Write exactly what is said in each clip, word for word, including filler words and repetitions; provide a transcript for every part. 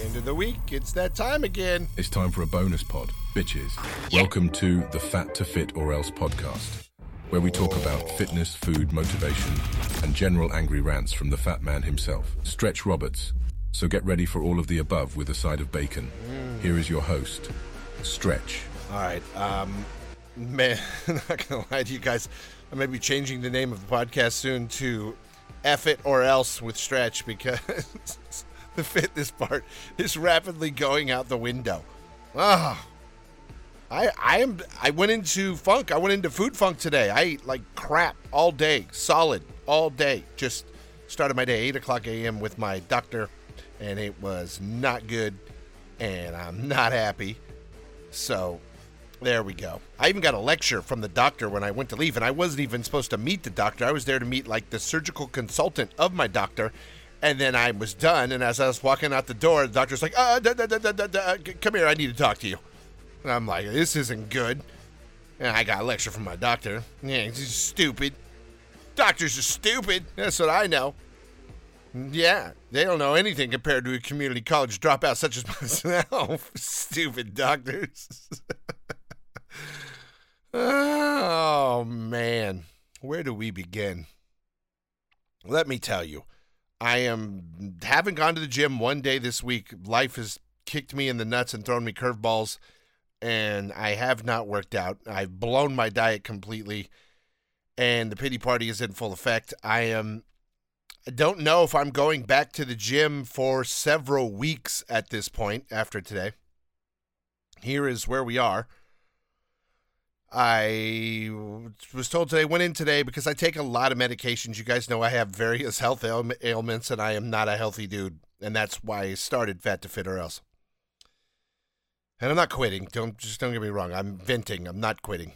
End of the week, it's that time again. It's time for a bonus pod, bitches. Yeah. Welcome to the Fat to Fit or Else Podcast, where we talk oh. about fitness, food, motivation, and general angry rants from the fat man himself, Stretch Roberts. So get ready for all of the above with a side of bacon. Mm. Here is your host, Stretch. All right, um, man, I'm not going to lie to you guys. I may be changing the name of the podcast soon to F It or Else with Stretch because... the fitness part is rapidly going out the window. Ah, I I am I went into funk. I went into food funk today. I ate like crap all day, solid all day. Just started my day eight o'clock a.m. with my doctor, and it was not good, and I'm not happy. So there we go. I even got a lecture from the doctor when I went to leave, and I wasn't even supposed to meet the doctor. I was there to meet like the surgical consultant of my doctor. And then I was done, and as I was walking out the door, the doctor's like, uh, da, da, da, da, da, da, come here, I need to talk to you. And I'm like, this isn't good. And I got a lecture from my doctor. Yeah, he's stupid. Doctors are stupid. That's what I know. Yeah, they don't know anything compared to a community college dropout such as myself. Stupid doctors. Oh, man. Where do we begin? Let me tell you. I am haven't gone to the gym one day this week. Life has kicked me in the nuts and thrown me curveballs, and I have not worked out. I've blown my diet completely, and the pity party is in full effect. I am I don't know if I'm going back to the gym for several weeks at this point after today. Here is where we are. I was told today, went in today because I take a lot of medications. You guys know I have various health ail- ailments and I am not a healthy dude. And that's why I started Fat to Fit or Else. And I'm not quitting. Don't just don't get me wrong. I'm venting. I'm not quitting.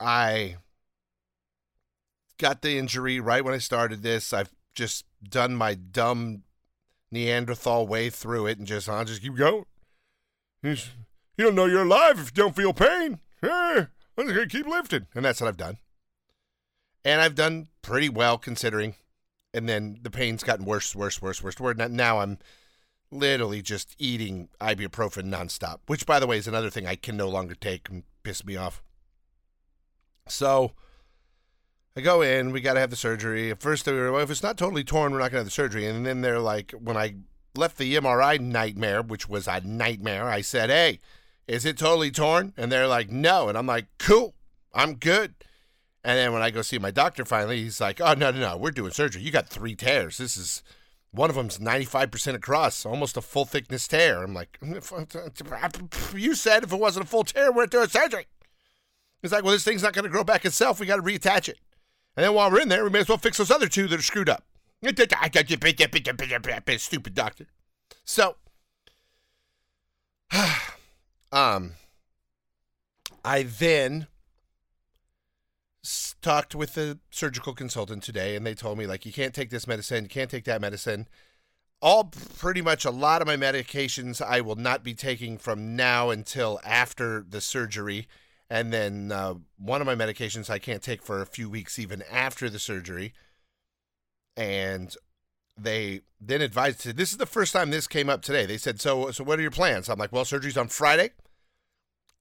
I got the injury right when I started this. I've just done my dumb Neanderthal way through it and just, I'll just keep going. You don't know you're alive if you don't feel pain. Hey. I'm just going to keep lifting. And that's what I've done. And I've done pretty well considering. And then the pain's gotten worse, worse, worse, worse. Now I'm literally just eating ibuprofen nonstop, which, by the way, is another thing I can no longer take and piss me off. So I go in. We got to have the surgery. At first, they were, well, if it's not totally torn, we're not going to have the surgery. And then they're like, when I left the M R I nightmare, which was a nightmare, I said, hey, is it totally torn? And they're like, no. And I'm like, cool, I'm good. And then when I go see my doctor finally, he's like, oh, no, no, no, we're doing surgery. You got three tears. This is, one of them's ninety-five percent across, almost a full thickness tear. I'm like, you said if it wasn't a full tear, we're doing surgery. He's like, well, this thing's not going to grow back itself. We got to reattach it. And then while we're in there, we may as well fix those other two that are screwed up. Stupid doctor. So, Um, I then s- talked with the surgical consultant today, and they told me, like, you can't take this medicine, you can't take that medicine. All pretty much a lot of my medications I will not be taking from now until after the surgery. And then uh, one of my medications I can't take for a few weeks even after the surgery. And they then advised, this is the first time this came up today. They said, so so what are your plans? I'm like, well, surgery's on Friday,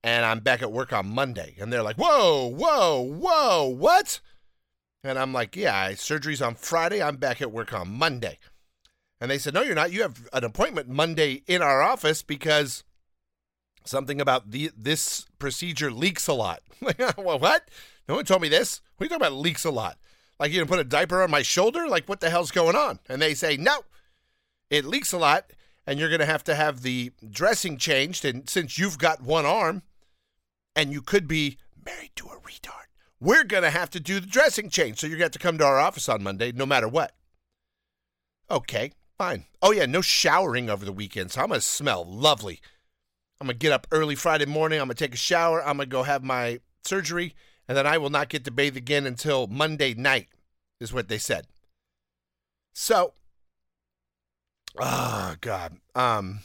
and I'm back at work on Monday. And they're like, whoa, whoa, whoa, what? And I'm like, yeah, surgery's on Friday. I'm back at work on Monday. And they said, no, you're not. You have an appointment Monday in our office because something about the, this procedure leaks a lot. Like, well, what? No one told me this. What are you talking about leaks a lot? Like, you can put a diaper on my shoulder? Like, what the hell's going on? And they say, no, it leaks a lot, and you're going to have to have the dressing changed. And since you've got one arm, and you could be married to a retard, we're going to have to do the dressing change. So you're going to have to come to our office on Monday, no matter what. Okay, fine. Oh, yeah, no showering over the weekend, so I'm going to smell lovely. I'm going to get up early Friday morning. I'm going to take a shower. I'm going to go have my surgery. And then I will not get to bathe again until Monday night, is what they said. So, oh, God. Um,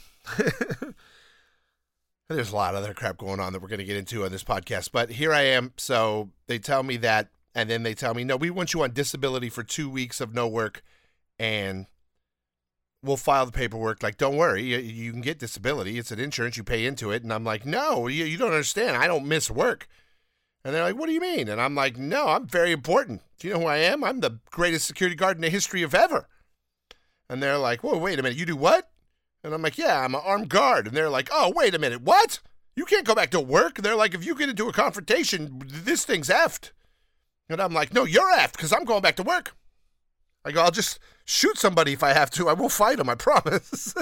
there's a lot of other crap going on that we're going to get into on this podcast. But here I am. So they tell me that, and then they tell me, no, we want you on disability for two weeks of no work, and we'll file the paperwork. Like, don't worry, you, you can get disability. It's an insurance. You pay into it. And I'm like, no, you, you don't understand. I don't miss work. And they're like, what do you mean? And I'm like, no, I'm very important. Do you know who I am? I'm the greatest security guard in the history of ever. And they're like, whoa, wait a minute. You do what? And I'm like, yeah, I'm an armed guard. And they're like, oh, wait a minute. What? You can't go back to work. They're like, if you get into a confrontation, this thing's effed. And I'm like, no, you're effed because I'm going back to work. I go, I'll just shoot somebody if I have to. I will fight them, I promise.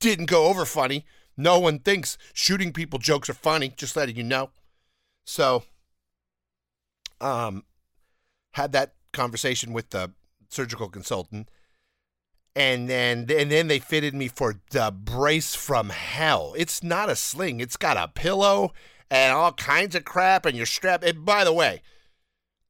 Didn't go over funny. No one thinks shooting people jokes are funny, just letting you know. So, um, had that conversation with the surgical consultant. And then and then they fitted me for the brace from hell. It's not a sling. It's got a pillow and all kinds of crap and you're strapped. And by the way,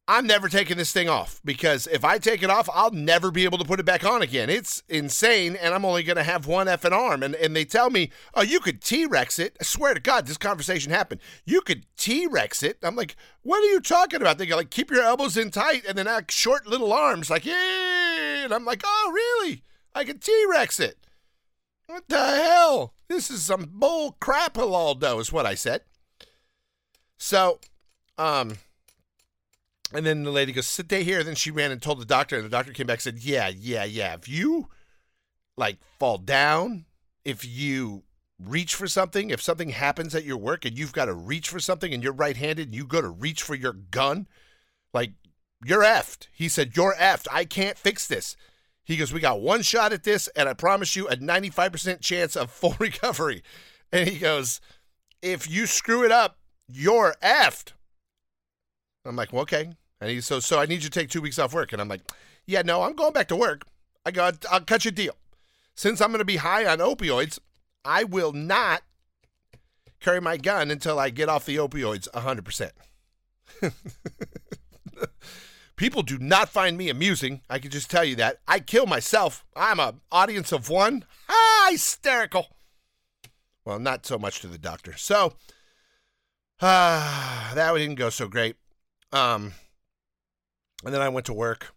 I'm never taking this thing off because if I take it off, I'll never be able to put it back on again. It's insane, and I'm only going to have one effing arm. And, and they tell me, oh, you could T-Rex it. I swear to God, this conversation happened. You could T-Rex it. I'm like, what are you talking about? They go, like, keep your elbows in tight and then like short little arms. Like, yeah. And I'm like, oh, really? I could T-Rex it. What the hell? This is some bull crap, Hilaldo, is what I said. So, um... and then the lady goes, sit here. And then she ran and told the doctor, and the doctor came back and said, yeah, yeah, yeah. If you, like, fall down, if you reach for something, if something happens at your work and you've got to reach for something and you're right-handed and you go to reach for your gun, like, you're effed. He said, you're effed. I can't fix this. He goes, we got one shot at this, and I promise you a ninety-five percent chance of full recovery. And he goes, if you screw it up, you're effed. I'm like, well, okay. And he's so, so I need you to take two weeks off work. And I'm like, yeah, no, I'm going back to work. I got, I'll cut you a deal. Since I'm going to be high on opioids, I will not carry my gun until I get off the opioids one hundred percent. People do not find me amusing. I can just tell you that. I kill myself. I'm an audience of one. Ah, hysterical. Well, not so much to the doctor. So, ah, uh, that didn't go so great. Um, and then I went to work.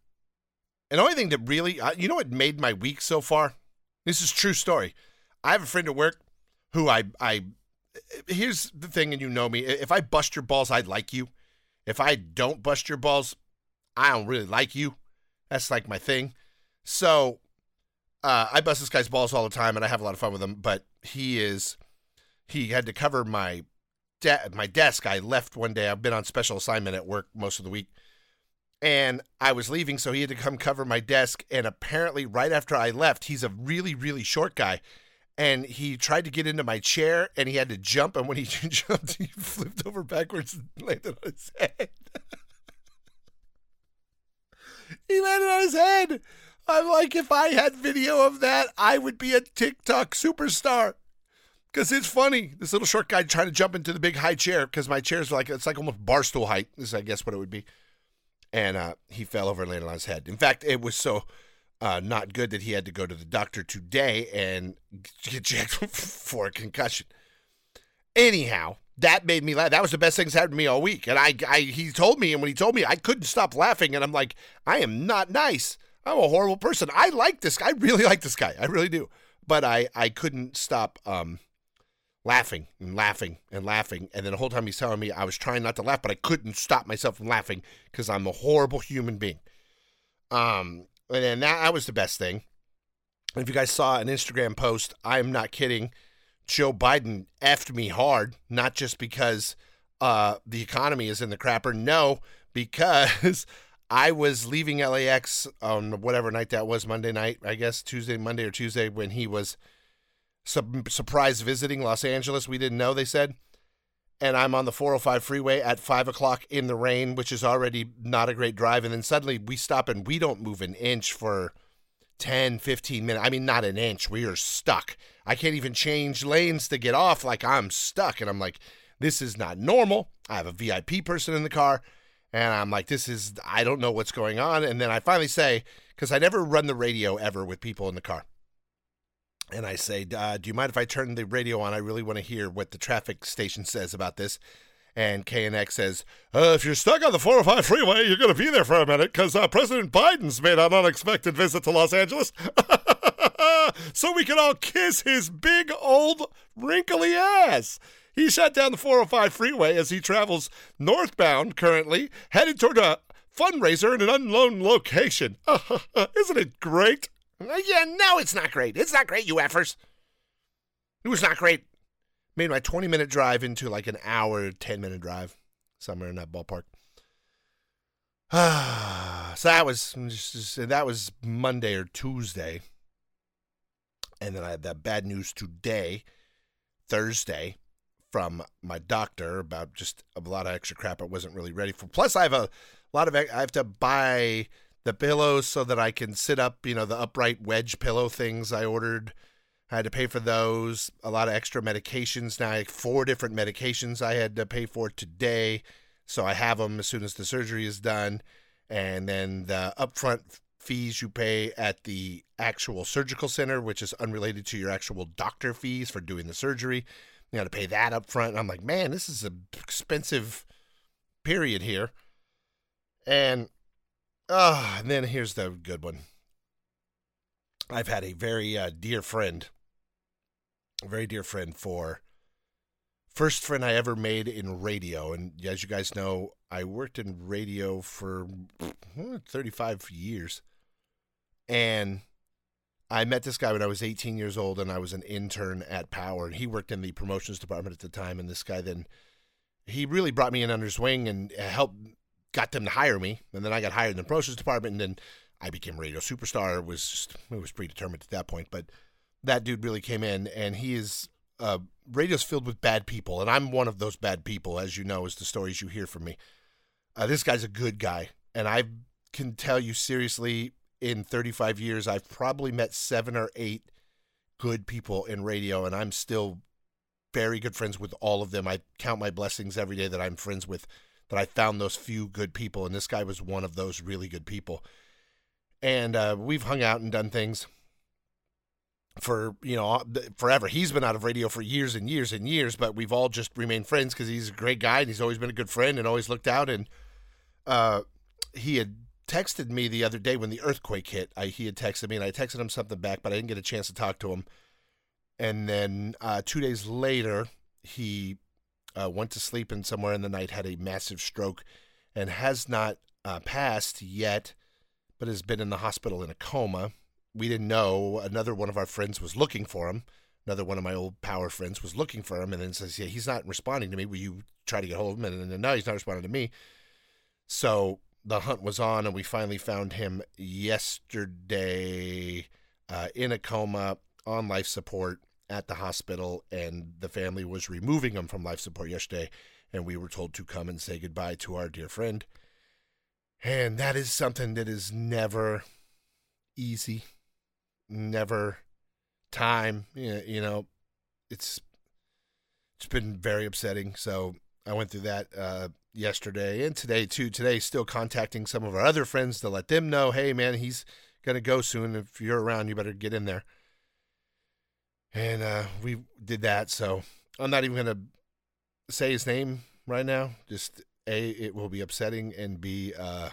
And the only thing that really, uh, you know what made my week so far? This is a true story. I have a friend at work who I, I, here's the thing, and you know me. If I bust your balls, I like you. If I don't bust your balls, I don't really like you. That's like my thing. So uh, I bust this guy's balls all the time, and I have a lot of fun with him. But he is, he had to cover my De- my desk. I left one day. I've been on special assignment at work most of the week, and I was leaving, so he had to come cover my desk. And apparently right after I left, he's a really, really short guy, and he tried to get into my chair, and he had to jump, and when he jumped, he flipped over backwards and landed on his head. He landed on his head. I'm like, if I had video of that, I would be a TikTok superstar. Because it's funny, this little short guy trying to jump into the big high chair, because my chair's like, it's like almost barstool height, is I guess what it would be. And uh, he fell over and landed on his head. In fact, it was so uh, not good that he had to go to the doctor today and get checked for a concussion. Anyhow, that made me laugh. That was the best thing that's happened to me all week. And I, I, he told me, and when he told me, I couldn't stop laughing. And I'm like, I am not nice. I'm a horrible person. I like this guy. I really like this guy. I really do. But I, I couldn't stop... Um, laughing and laughing and laughing. And then the whole time he's telling me I was trying not to laugh, but I couldn't stop myself from laughing because I'm a horrible human being. Um, and then that, that was the best thing. If you guys saw an Instagram post, I'm not kidding. Joe Biden effed me hard, not just because uh, the economy is in the crapper. No, because I was leaving L A X on whatever night that was, Monday night, I guess, Tuesday, Monday or Tuesday, when he was Some surprise visiting Los Angeles. We didn't know, they said. And I'm on the four oh five freeway at five o'clock in the rain, which is already not a great drive. And then suddenly we stop and we don't move an inch for ten, fifteen minutes. I mean, not an inch. We are stuck. I can't even change lanes to get off. Like, I'm stuck. And I'm like, this is not normal. I have a V I P person in the car. And I'm like, this is, I don't know what's going on. And then I finally say, because I never run the radio ever with people in the car. And I say, uh, do you mind if I turn the radio on? I really want to hear what the traffic station says about this. And K N X says, uh, if you're stuck on the four oh five freeway, you're going to be there for a minute because uh, President Biden's made an unexpected visit to Los Angeles. so we could all kiss his big, old, wrinkly ass. He shut down the four oh five freeway as he travels northbound currently, headed toward a fundraiser in an unknown location. Isn't it great? Yeah, no, it's not great. It's not great, you effers. It was not great. Made my twenty-minute drive into like an hour, ten-minute drive, somewhere in that ballpark. Ah, so that was that was Monday or Tuesday, and then I had that bad news today, Thursday, from my doctor about just a lot of extra crap I wasn't really ready for. Plus, I have a lot of I have to buy the pillows so that I can sit up. You know, the upright wedge pillow things I ordered. I had to pay for those. A lot of extra medications now. I had four different medications I had to pay for today. So I have them as soon as the surgery is done. And then the upfront fees you pay at the actual surgical center, which is unrelated to your actual doctor fees for doing the surgery. You got to pay that up front. And I'm like, man, this is an expensive period here. And, uh, and then here's the good one. I've had a very uh, dear friend. A very dear friend for first friend I ever made in radio. And as you guys know, I worked in radio for thirty-five years. And I met this guy when I was eighteen years old, and I was an intern at Power. And he worked in the promotions department at the time. And this guy then, he really brought me in under his wing and helped, got them to hire me. And then I got hired in the promotions department, and then I became a radio superstar. It was, just, it was predetermined at that point. But that dude really came in, and he is... Uh, radio's filled with bad people, and I'm one of those bad people, as you know, is the stories you hear from me. Uh, this guy's a good guy, and I can tell you seriously, in thirty-five years, I've probably met seven or eight good people in radio, and I'm still very good friends with all of them. I count my blessings every day that I'm friends with, that I found those few good people, and this guy was one of those really good people. And uh, we've hung out and done things for, you know, forever. He's been out of radio for years and years and years, but we've all just remained friends because he's a great guy and he's always been a good friend and always looked out. And uh, he had texted me the other day when the earthquake hit. I, he had texted me and I texted him something back, but I didn't get a chance to talk to him. And then uh, two days later, he uh, went to sleep and somewhere in the night had a massive stroke and has not uh, passed yet, but has been in the hospital in a coma. We didn't know. Another one of our friends was looking for him. Another one of my old Power friends was looking for him and then says, yeah, he's not responding to me. Will you try to get hold of him? And then, no, he's not responding to me. So the hunt was on, and we finally found him yesterday uh, in a coma on life support at the hospital, and the family was removing him from life support yesterday, and we were told to come and say goodbye to our dear friend. And that is something that is never easy. Never time, you know, it's, it's been very upsetting. So I went through that uh, yesterday and today too. Today, still contacting some of our other friends to let them know, hey man, he's going to go soon. If you're around, you better get in there. And uh, we did that. So I'm not even going to say his name right now. Just A, it will be upsetting, and B, uh,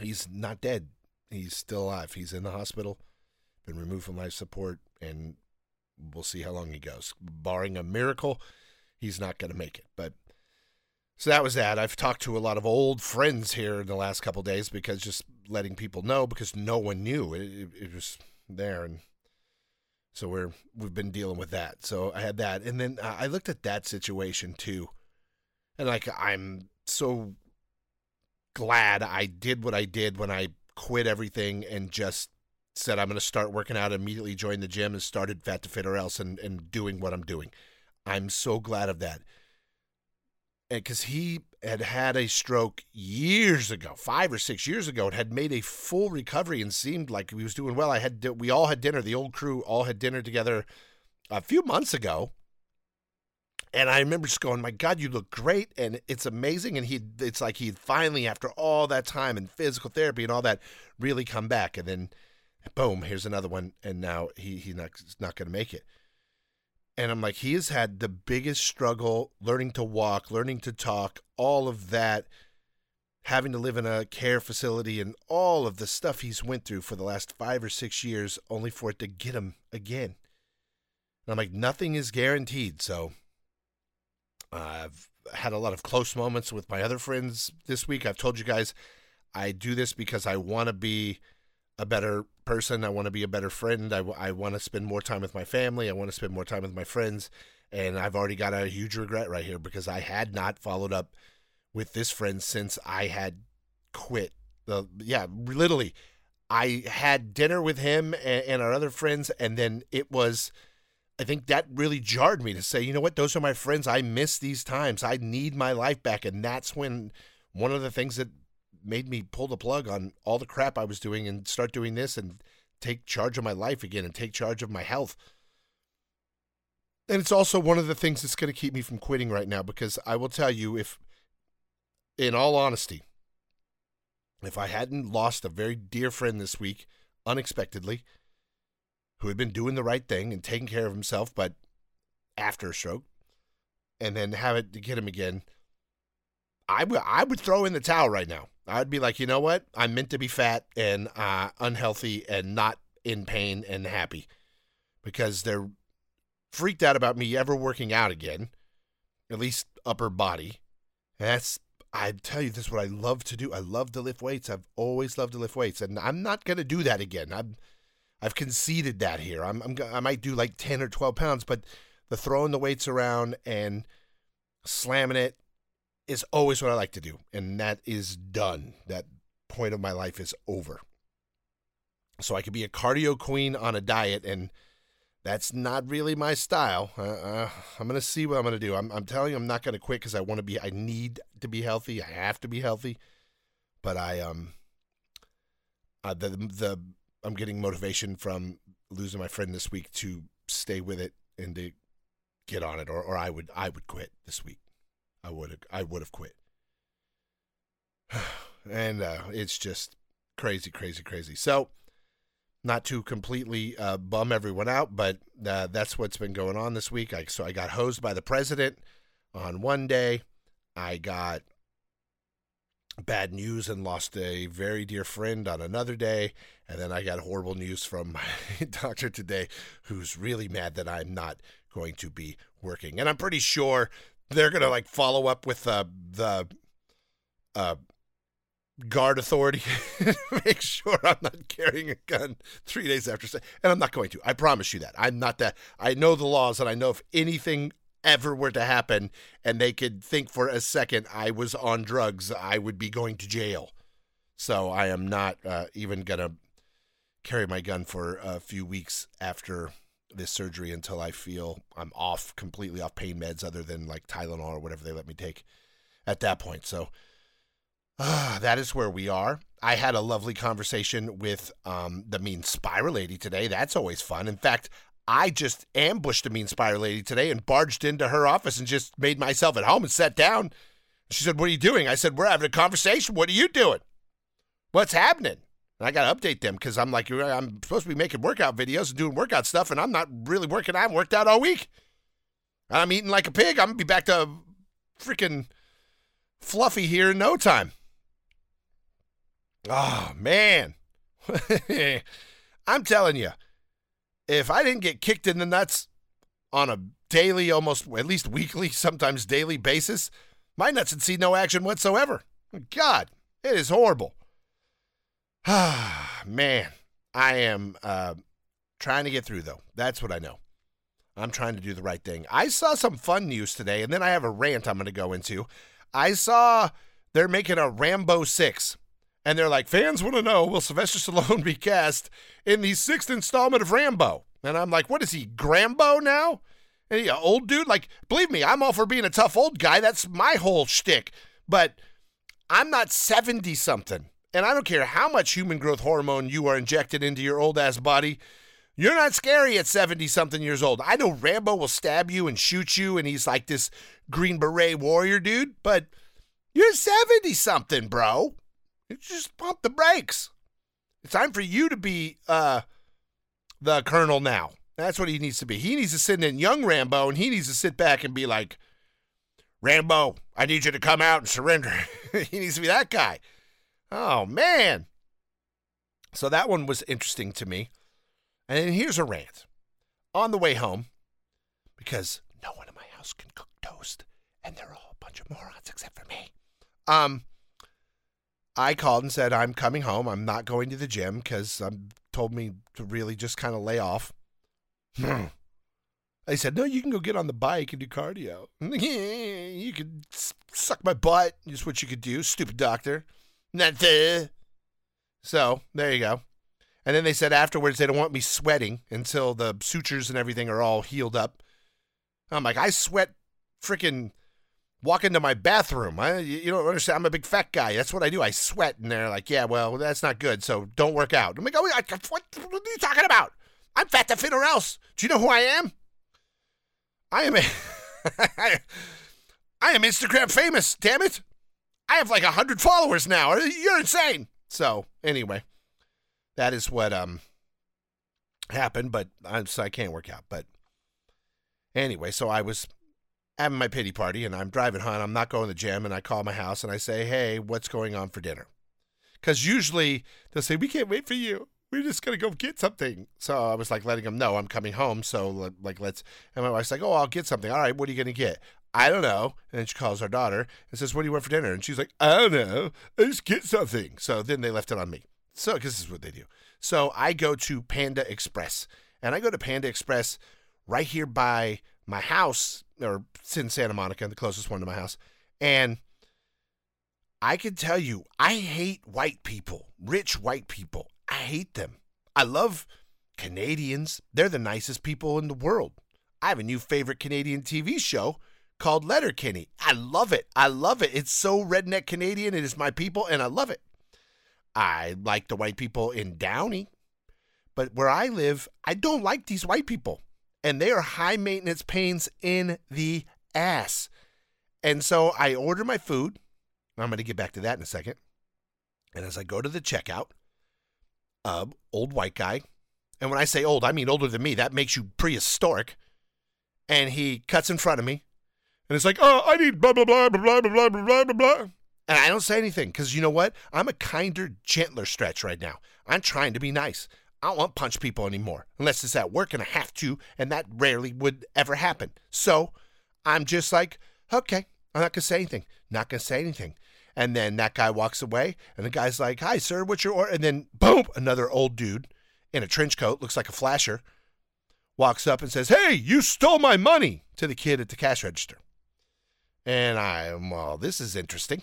he's not dead. He's still alive. He's in the hospital, been removed from life support, and we'll see how long he goes. Barring a miracle, he's not going to make it. But so that was that. I've talked to a lot of old friends here in the last couple of days because just letting people know, because no one knew. It, it, it was there, and so we're, we've been dealing with that. So I had that, and then I looked at that situation too, and like I'm so glad I did what I did when I quit everything and just said, I'm going to start working out, immediately joined the gym and started Fat to Fit or Else and, and doing what I'm doing. I'm so glad of that. And 'cause he had had a stroke years ago, five or six years ago, and had made a full recovery and seemed like he was doing well. I had, we all had dinner. The old crew all had dinner together a few months ago. And I remember just going, my God, you look great, and it's amazing. And he, it's like he finally, after all that time and physical therapy and all that, really come back. And then, boom, here's another one, and now he he's not, not going to make it. And I'm like, he has had the biggest struggle learning to walk, learning to talk, all of that. having to live in a care facility and all of the stuff he's went through for the last five or six years, only for it to get him again. And I'm like, nothing is guaranteed. So uh, I've had a lot of close moments with my other friends this week. I've told you guys I do this because I want to be a better person. I want to be a better friend. I, w- I want to spend more time with my family. I want to spend more time with my friends. And I've already got a huge regret right here because I had not followed up with this friend since I had quit. The yeah, literally, I had dinner with him and, and our other friends, and then it was, I think that really jarred me to say, you know what, those are my friends. I miss these times. I need my life back. And that's when one of the things that made me pull the plug on all the crap I was doing and start doing this and take charge of my life again and take charge of my health. And it's also one of the things that's going to keep me from quitting right now, because I will tell you, if, in all honesty, if I hadn't lost a very dear friend this week, unexpectedly, who had been doing the right thing and taking care of himself, but after a stroke, and then have it to get him again, I would I would throw in the towel right now. I'd be like, you know what? I'm meant to be fat and uh, unhealthy and not in pain and happy, because they're freaked out about me ever working out again, at least upper body. And that's, I tell you, this is what I love to do. I love to lift weights. I've always loved to lift weights, and I'm not going to do that again. I'm, I've conceded that here. I'm, I'm, I might do like ten or twelve pounds, but the throwing the weights around and slamming it is always what I like to do, and that is done. That point of my life is over. So I could be a cardio queen on a diet, and that's not really my style. Uh, uh, I'm going to see what I'm going to do. I'm, I'm telling you, I'm not going to quit because I want to be, I need to be healthy. I have to be healthy. But I, um, uh, the, the, I'm getting motivation from losing my friend this week to stay with it and to get on it, or, or I would, I would quit this week. I would have, I would have quit. And, uh, it's just crazy, crazy, crazy. So, not to completely uh, bum everyone out, but uh, that's what's been going on this week. I, so I got hosed by the president on one day. I got bad news and lost a very dear friend on another day. And then I got horrible news from my doctor today, who's really mad that I'm not going to be working. And I'm pretty sure they're going to like follow up with uh, the... Uh, guard authority make sure I'm not carrying a gun three days after, and I'm not going to. I promise you that. I'm not that. I know the laws, and I know if anything ever were to happen and they could think for a second I was on drugs, I would be going to jail. So I am not uh, even gonna carry my gun for a few weeks after this surgery until I feel I'm off, completely off pain meds other than like Tylenol or whatever they let me take at that point. So Uh, that is where we are. I had a lovely conversation with um, the Mean Spire Lady today. That's always fun. In fact, I just ambushed the Mean Spire Lady today and barged into her office and just made myself at home and sat down. She said, "What are you doing?" I said, "We're having a conversation. What are you doing? What's happening?" And I got to update them because I'm like, I'm supposed to be making workout videos and doing workout stuff, and I'm not really working. I haven't worked out all week. I'm eating like a pig. I'm going to be back to freaking fluffy here in no time. Oh, man. I'm telling you, if I didn't get kicked in the nuts on a daily, almost at least weekly, sometimes daily basis, my nuts would see no action whatsoever. God, it is horrible. Ah, man, I am uh, trying to get through, though. That's what I know. I'm trying to do the right thing. I saw some fun news today, and then I have a rant I'm going to go into. I saw they're making a Rambo six. And they're like, fans want to know, will Sylvester Stallone be cast in the sixth installment of Rambo? And I'm like, what is he, Grambo now? And he, an old dude? Like, believe me, I'm all for being a tough old guy. That's my whole shtick. But I'm not seventy-something. And I don't care how much human growth hormone you are injected into your old-ass body. You're not scary at seventy-something years old. I know Rambo will stab you and shoot you, and he's like this Green Beret warrior dude. But you're seventy-something, bro. Just pump the brakes. It's time for you to be uh, the colonel now. That's what he needs to be. He needs to sit in young Rambo, and he needs to sit back and be like, Rambo, I need you to come out and surrender. He needs to be that guy. Oh, man. So that one was interesting to me. And then here's a rant. On the way home, because no one in my house can cook toast, and they're all a bunch of morons except for me, um, I called and said, I'm coming home. I'm not going to the gym because I'm told me to really just kind of lay off. They said, no, you can go get on the bike and do cardio. You could suck my butt is what you could do, stupid doctor. So there you go. And then they said afterwards they don't want me sweating until the sutures and everything are all healed up. I'm like, I sweat freaking walk into my bathroom. I, you don't understand. I'm a big fat guy. That's what I do. I sweat. And they're like, yeah, well, that's not good, so don't work out. I'm like, oh, what, what are you talking about? I'm Fat to Fit or Else. Do you know who I am? I am a I am Instagram famous, damn it. I have like one hundred followers now. You're insane. So anyway, that is what um happened, but I'm, so I can't work out. But anyway, so I was having my pity party, and I'm driving home. I'm not going to the gym, and I call my house, and I say, hey, what's going on for dinner? Because usually they'll say, we can't wait for you. We're just going to go get something. So I was like letting them know I'm coming home. So like, let's, and my wife's like, oh, I'll get something. All right. What are you going to get? I don't know. And then she calls our daughter and says, what do you want for dinner? And she's like, I don't know. Let's get something. So then they left it on me. So, cause this is what they do. So I go to Panda Express, and I go to Panda Express right here by my house, or it's in Santa Monica, the closest one to my house. And I can tell you, I hate white people, rich white people. I hate them. I love Canadians. They're the nicest people in the world. I have a new favorite Canadian T V show called Letterkenny. I love it. I love it. It's so redneck Canadian. It is my people, and I love it. I like the white people in Downey, but where I live, I don't like these white people, and they are high-maintenance pains in the ass. And so I order my food. I'm going to get back to that in a second. And as I go to the checkout, Uh, old white guy, and when I say old, I mean older than me. That makes you prehistoric. And he cuts in front of me, and it's like, oh, I need blah, blah, blah, blah, blah, blah, blah, blah, blah. And I don't say anything, because you know what? I'm a kinder, gentler Stretch right now. I'm trying to be nice. I don't want to punch people anymore, unless it's at work and I have to, and that rarely would ever happen. So I'm just like, okay, I'm not going to say anything. Not going to say anything. And then that guy walks away, and the guy's like, hi, sir, what's your order? And then, boom, another old dude in a trench coat, looks like a flasher, walks up and says, hey, you stole my money, to the kid at the cash register. And I'm, well, this is interesting.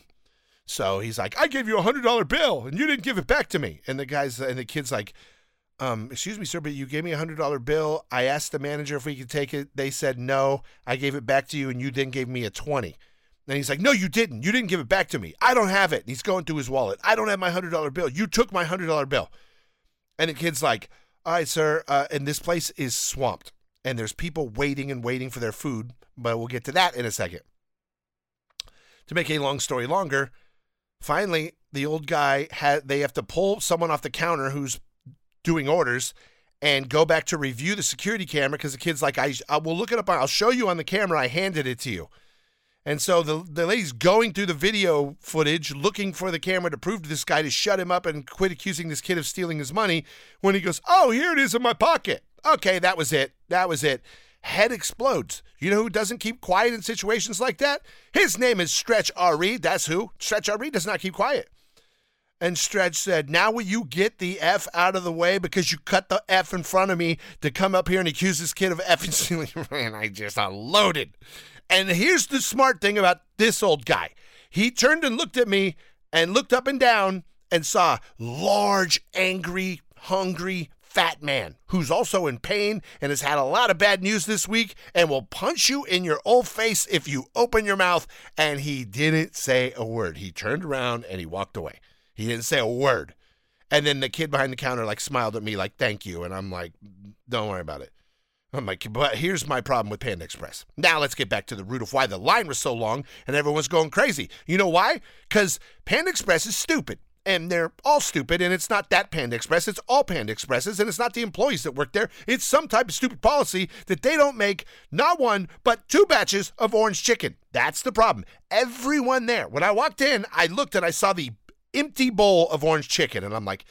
So he's like, I gave you a one hundred dollars bill, and you didn't give it back to me. And the guy's, and the kid's like, um, excuse me, sir, but you gave me a one hundred dollars bill. I asked the manager if we could take it. They said, no, I gave it back to you, and you then gave me a twenty. And he's like, no, you didn't. You didn't give it back to me. I don't have it. And he's going through his wallet. I don't have my one hundred dollars bill. You took my one hundred dollars bill. And the kid's like, all right, sir, uh, and this place is swamped. And there's people waiting and waiting for their food. But we'll get to that in a second. To make a long story longer, finally, the old guy, had they have to pull someone off the counter who's doing orders and go back to review the security camera, because the kid's like, I, I will look it up. I'll show you on the camera. I handed it to you. And so the the lady's going through the video footage, looking for the camera to prove to this guy to shut him up and quit accusing this kid of stealing his money, when he goes, oh, here it is in my pocket. Okay, that was it. That was it. Head explodes. You know who doesn't keep quiet in situations like that? His name is Stretch R E. That's who. Stretch R E does not keep quiet. And Stretch said, now will you get the F out of the way, because you cut the F in front of me to come up here and accuse this kid of effing stealing. Man, I just unloaded. And here's the smart thing about this old guy. He turned and looked at me and looked up and down and saw large, angry, hungry, fat man who's also in pain and has had a lot of bad news this week and will punch you in your old face if you open your mouth. And he didn't say a word. He turned around and he walked away. He didn't say a word. And then the kid behind the counter like smiled at me like, thank you. And I'm like, don't worry about it. I'm like, but here's my problem with Panda Express. Now let's get back to the root of why the line was so long and everyone's going crazy. You know why? Because Panda Express is stupid. and they're all stupid, and it's not that Panda Express, it's all Panda Expresses, and it's not the employees that work there, it's some type of stupid policy that they don't make not one, but two batches of orange chicken. That's the problem. Everyone there, when I walked in, I looked and I saw the empty bowl of orange chicken, and I'm like,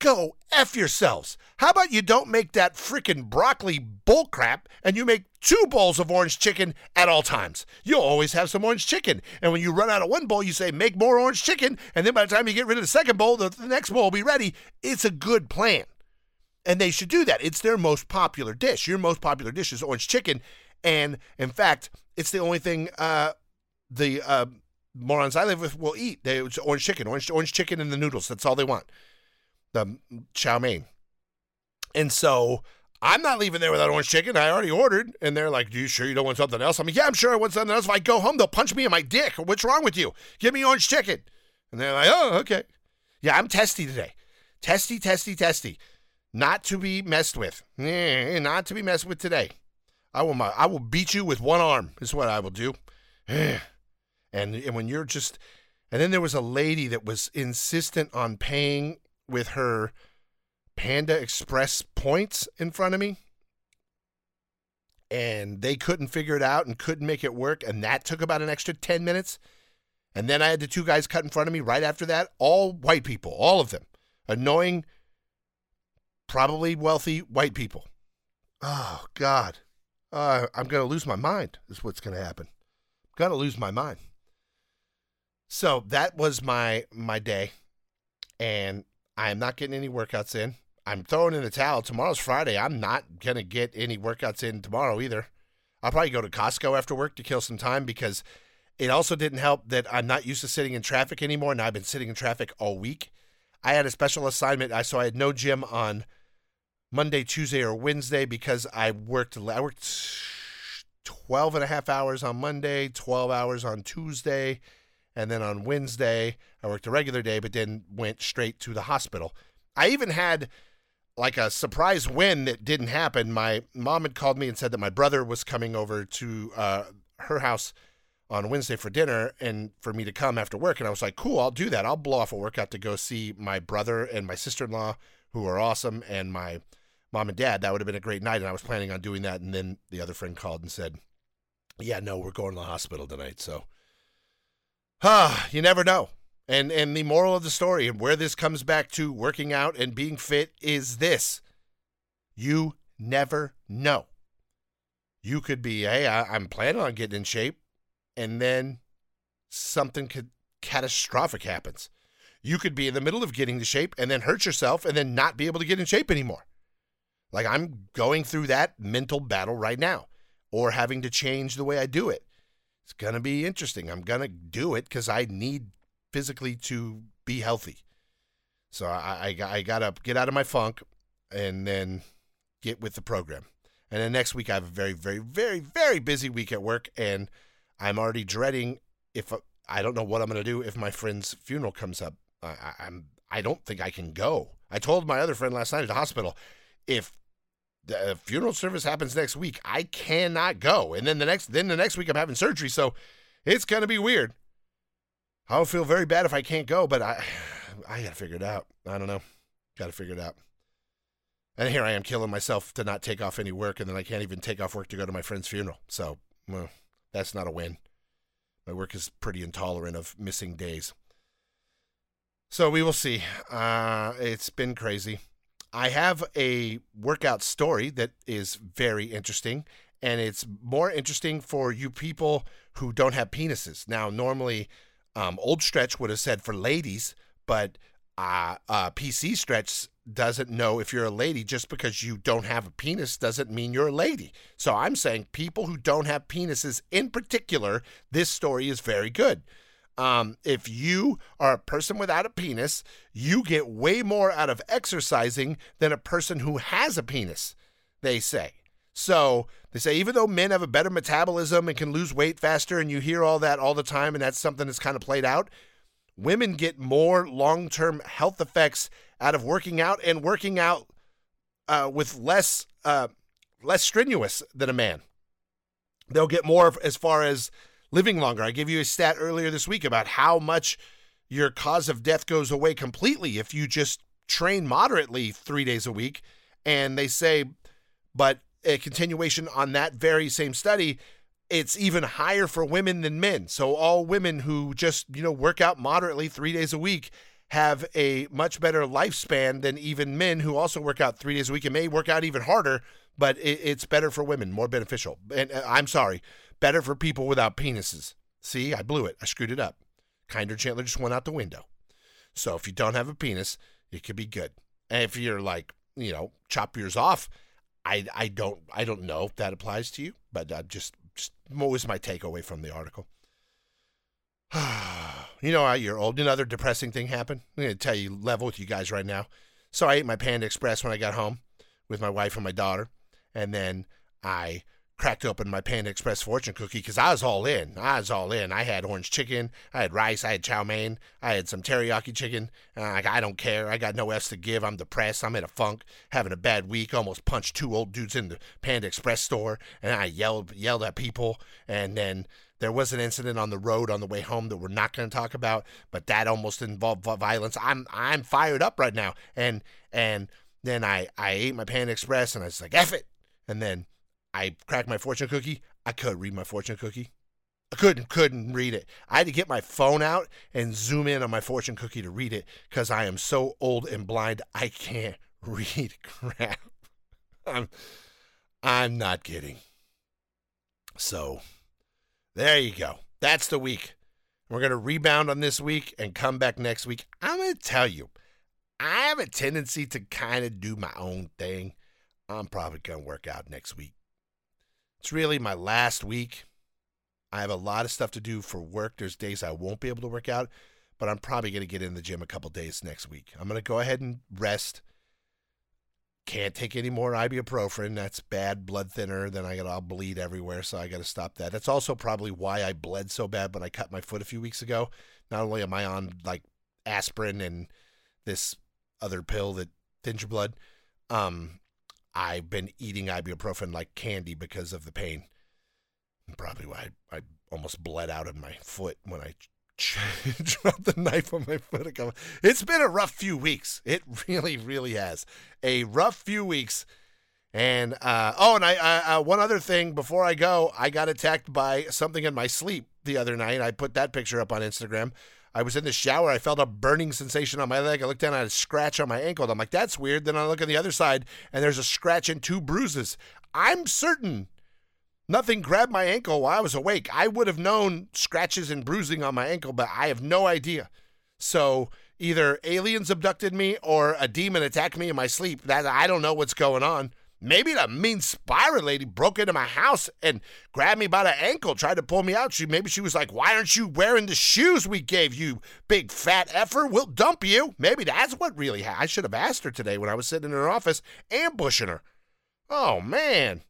go F yourselves. How about you don't make that freaking broccoli bullcrap and you make two bowls of orange chicken at all times? You'll always have some orange chicken. And when you run out of one bowl, you say, make more orange chicken. And then by the time you get rid of the second bowl, the, the next bowl will be ready. It's a good plan. And they should do that. It's their most popular dish. Your most popular dish is orange chicken. And in fact, it's the only thing uh, the uh, morons I live with will eat. They, it's orange chicken, orange, orange chicken and the noodles. That's all they want. The chow mein. And so I'm not leaving there without orange chicken. I already ordered. And they're like, you sure you don't want something else? I'm like, yeah, I'm sure I want something else. If I go home, they'll punch me in my dick. What's wrong with you? Give me orange chicken. And they're like, oh, okay. Yeah, I'm testy today. Testy, testy, testy. Not to be messed with. Mm, not to be messed with today. I will I will beat you with one arm is what I will do. And, and when you're just... And then there was a lady that was insistent on paying with her Panda Express points in front of me, and they couldn't figure it out and couldn't make it work, and that took about an extra ten minutes. And then I had the two guys cut in front of me right after that, all white people, all of them, annoying, probably wealthy white people. Oh God, uh, I'm gonna lose my mind is what's gonna happen. I'm gonna lose my mind. So that was my my day, and I'm not getting any workouts in. I'm throwing in the towel. Tomorrow's Friday. I'm not going to get any workouts in tomorrow either. I'll probably go to Costco after work to kill some time, because it also didn't help that I'm not used to sitting in traffic anymore, and I've been sitting in traffic all week. I had a special assignment, I so I had no gym on Monday, Tuesday, or Wednesday because I worked I worked twelve and a half hours on Monday, twelve hours on Tuesday. And then on Wednesday, I worked a regular day, but then went straight to the hospital. I even had like a surprise win that didn't happen. My mom had called me and said that my brother was coming over to uh, her house on Wednesday for dinner and for me to come after work. And I was like, cool, I'll do that. I'll blow off a workout to go see my brother and my sister-in-law, who are awesome, and my mom and dad. That would have been a great night, and I was planning on doing that. And then the other friend called and said, yeah, no, we're going to the hospital tonight, so... Ah, you never know. And and the moral of the story, and where this comes back to working out and being fit, is this. You never know. You could be, hey, I, I'm planning on getting in shape, and then something could catastrophic happens. You could be in the middle of getting to shape and then hurt yourself and then not be able to get in shape anymore. Like, I'm going through that mental battle right now, or having to change the way I do it. It's going to be interesting. I'm going to do it because I need physically to be healthy. So I, I, I got to get out of my funk and then get with the program. And then next week I have a very, very, very, very busy week at work. And I'm already dreading if I don't know what I'm going to do if my friend's funeral comes up. I, I'm I don't think I can go. I told my other friend last night at the hospital, if the funeral service happens next week, I cannot go. And then the next then the next week I'm having surgery, so it's going to be weird. I'll feel very bad if I can't go, but I I got to figure it out. I don't know. Got to figure it out. And here I am killing myself to not take off any work, and then I can't even take off work to go to my friend's funeral. So, well, that's not a win. My work is pretty intolerant of missing days. So we will see. Uh, it's been crazy. I have a workout story that is very interesting, and it's more interesting for you people who don't have penises. Now, normally, um, old Stretch would have said for ladies, but uh, uh, P C Stretch doesn't know if you're a lady. Just because you don't have a penis doesn't mean you're a lady. So I'm saying people who don't have penises in particular, this story is very good. Um, if you are a person without a penis, you get way more out of exercising than a person who has a penis, they say. So they say, even though men have a better metabolism and can lose weight faster, and you hear all that all the time, and that's something that's kind of played out, women get more long-term health effects out of working out, and working out uh, with less uh, less strenuous than a man. They'll get more as far as living longer. I gave you a stat earlier this week about how much your cause of death goes away completely if you just train moderately three days a week. And they say, but a continuation on that very same study, it's even higher for women than men. So all women who just, you know, work out moderately three days a week have a much better lifespan than even men who also work out three days a week and may work out even harder, but it, it's better for women, more beneficial. And uh, I'm sorry, better for people without penises. See, I blew it. I screwed it up. Kinder Chandler just went out the window. So if you don't have a penis, it could be good. And if you're like, you know, chop yours off, I I don't I don't know if that applies to you, but I just, just what was my takeaway from the article? You know how you're old. Another depressing thing happened. I'm going to tell you, level with you guys right now. So I ate my Panda Express when I got home with my wife and my daughter. And then I cracked open my Panda Express fortune cookie because I was all in. I was all in. I had orange chicken. I had rice. I had chow mein. I had some teriyaki chicken. Uh, I don't care. I got no F's to give. I'm depressed. I'm in a funk, having a bad week. Almost punched two old dudes in the Panda Express store. And I yelled, yelled at people. And then there was an incident on the road on the way home that we're not going to talk about, but that almost involved violence. I'm I'm fired up right now. And and then I, I ate my Panda Express, and I was like, F it. And then I cracked my fortune cookie. I could read my fortune cookie. I couldn't, couldn't read it. I had to get my phone out and zoom in on my fortune cookie to read it because I am so old and blind I can't read crap. I'm, I'm not kidding. So there you go. That's the week. We're going to rebound on this week and come back next week. I'm going to tell you, I have a tendency to kind of do my own thing. I'm probably going to work out next week. It's really my last week. I have a lot of stuff to do for work. There's days I won't be able to work out, but I'm probably going to get in the gym a couple days next week. I'm going to go ahead and rest. Can't take any more ibuprofen. That's bad blood thinner. Then I got all bleed everywhere, so I got to stop that. That's also probably why I bled so bad when I cut my foot a few weeks ago. Not only am I on like aspirin and this other pill that thins your blood, um, I've been eating ibuprofen like candy because of the pain. And probably why I, I almost bled out of my foot when I ch- dropped the knife on my foot. It's been a rough few weeks. It really, really has. A rough few weeks. And, uh, oh, and I, I uh, one other thing before I go, I got attacked by something in my sleep the other night. I put that picture up on Instagram. I was in the shower. I felt a burning sensation on my leg. I looked down. I had a scratch on my ankle. And I'm like, that's weird. Then I look on the other side, and there's a scratch and two bruises. I'm certain nothing grabbed my ankle while I was awake. I would have known scratches and bruising on my ankle, but I have no idea. So either aliens abducted me or a demon attacked me in my sleep. That I don't know what's going on. Maybe the mean spirit lady broke into my house and grabbed me by the ankle, tried to pull me out. She Maybe she was like, why aren't you wearing the shoes we gave you, big fat effer? We'll dump you. Maybe that's what really happened. I should have asked her today when I was sitting in her office, ambushing her. Oh, man.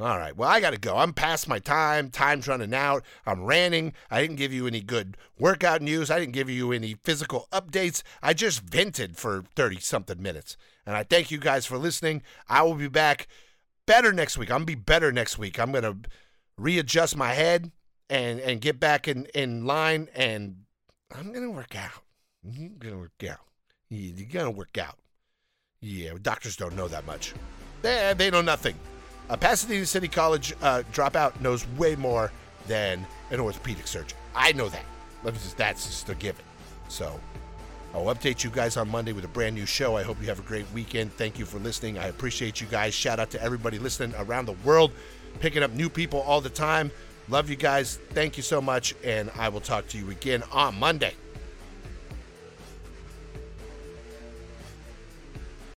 All right, well, I got to go. I'm past my time. Time's running out. I'm ranting. I didn't give you any good workout news. I didn't give you any physical updates. I just vented for thirty-something minutes. And I thank you guys for listening. I will be back better next week. I'm going to be better next week. I'm going to readjust my head and, and get back in, in line, and I'm going to work out. You're going to work out. You're going to work out. Yeah, doctors don't know that much. They, they know nothing. A Pasadena City College uh, dropout knows way more than an orthopedic surgeon. I know that. That's just a given. So I'll update you guys on Monday with a brand new show. I hope you have a great weekend. Thank you for listening. I appreciate you guys. Shout out to everybody listening around the world, picking up new people all the time. Love you guys. Thank you so much, and I will talk to you again on Monday.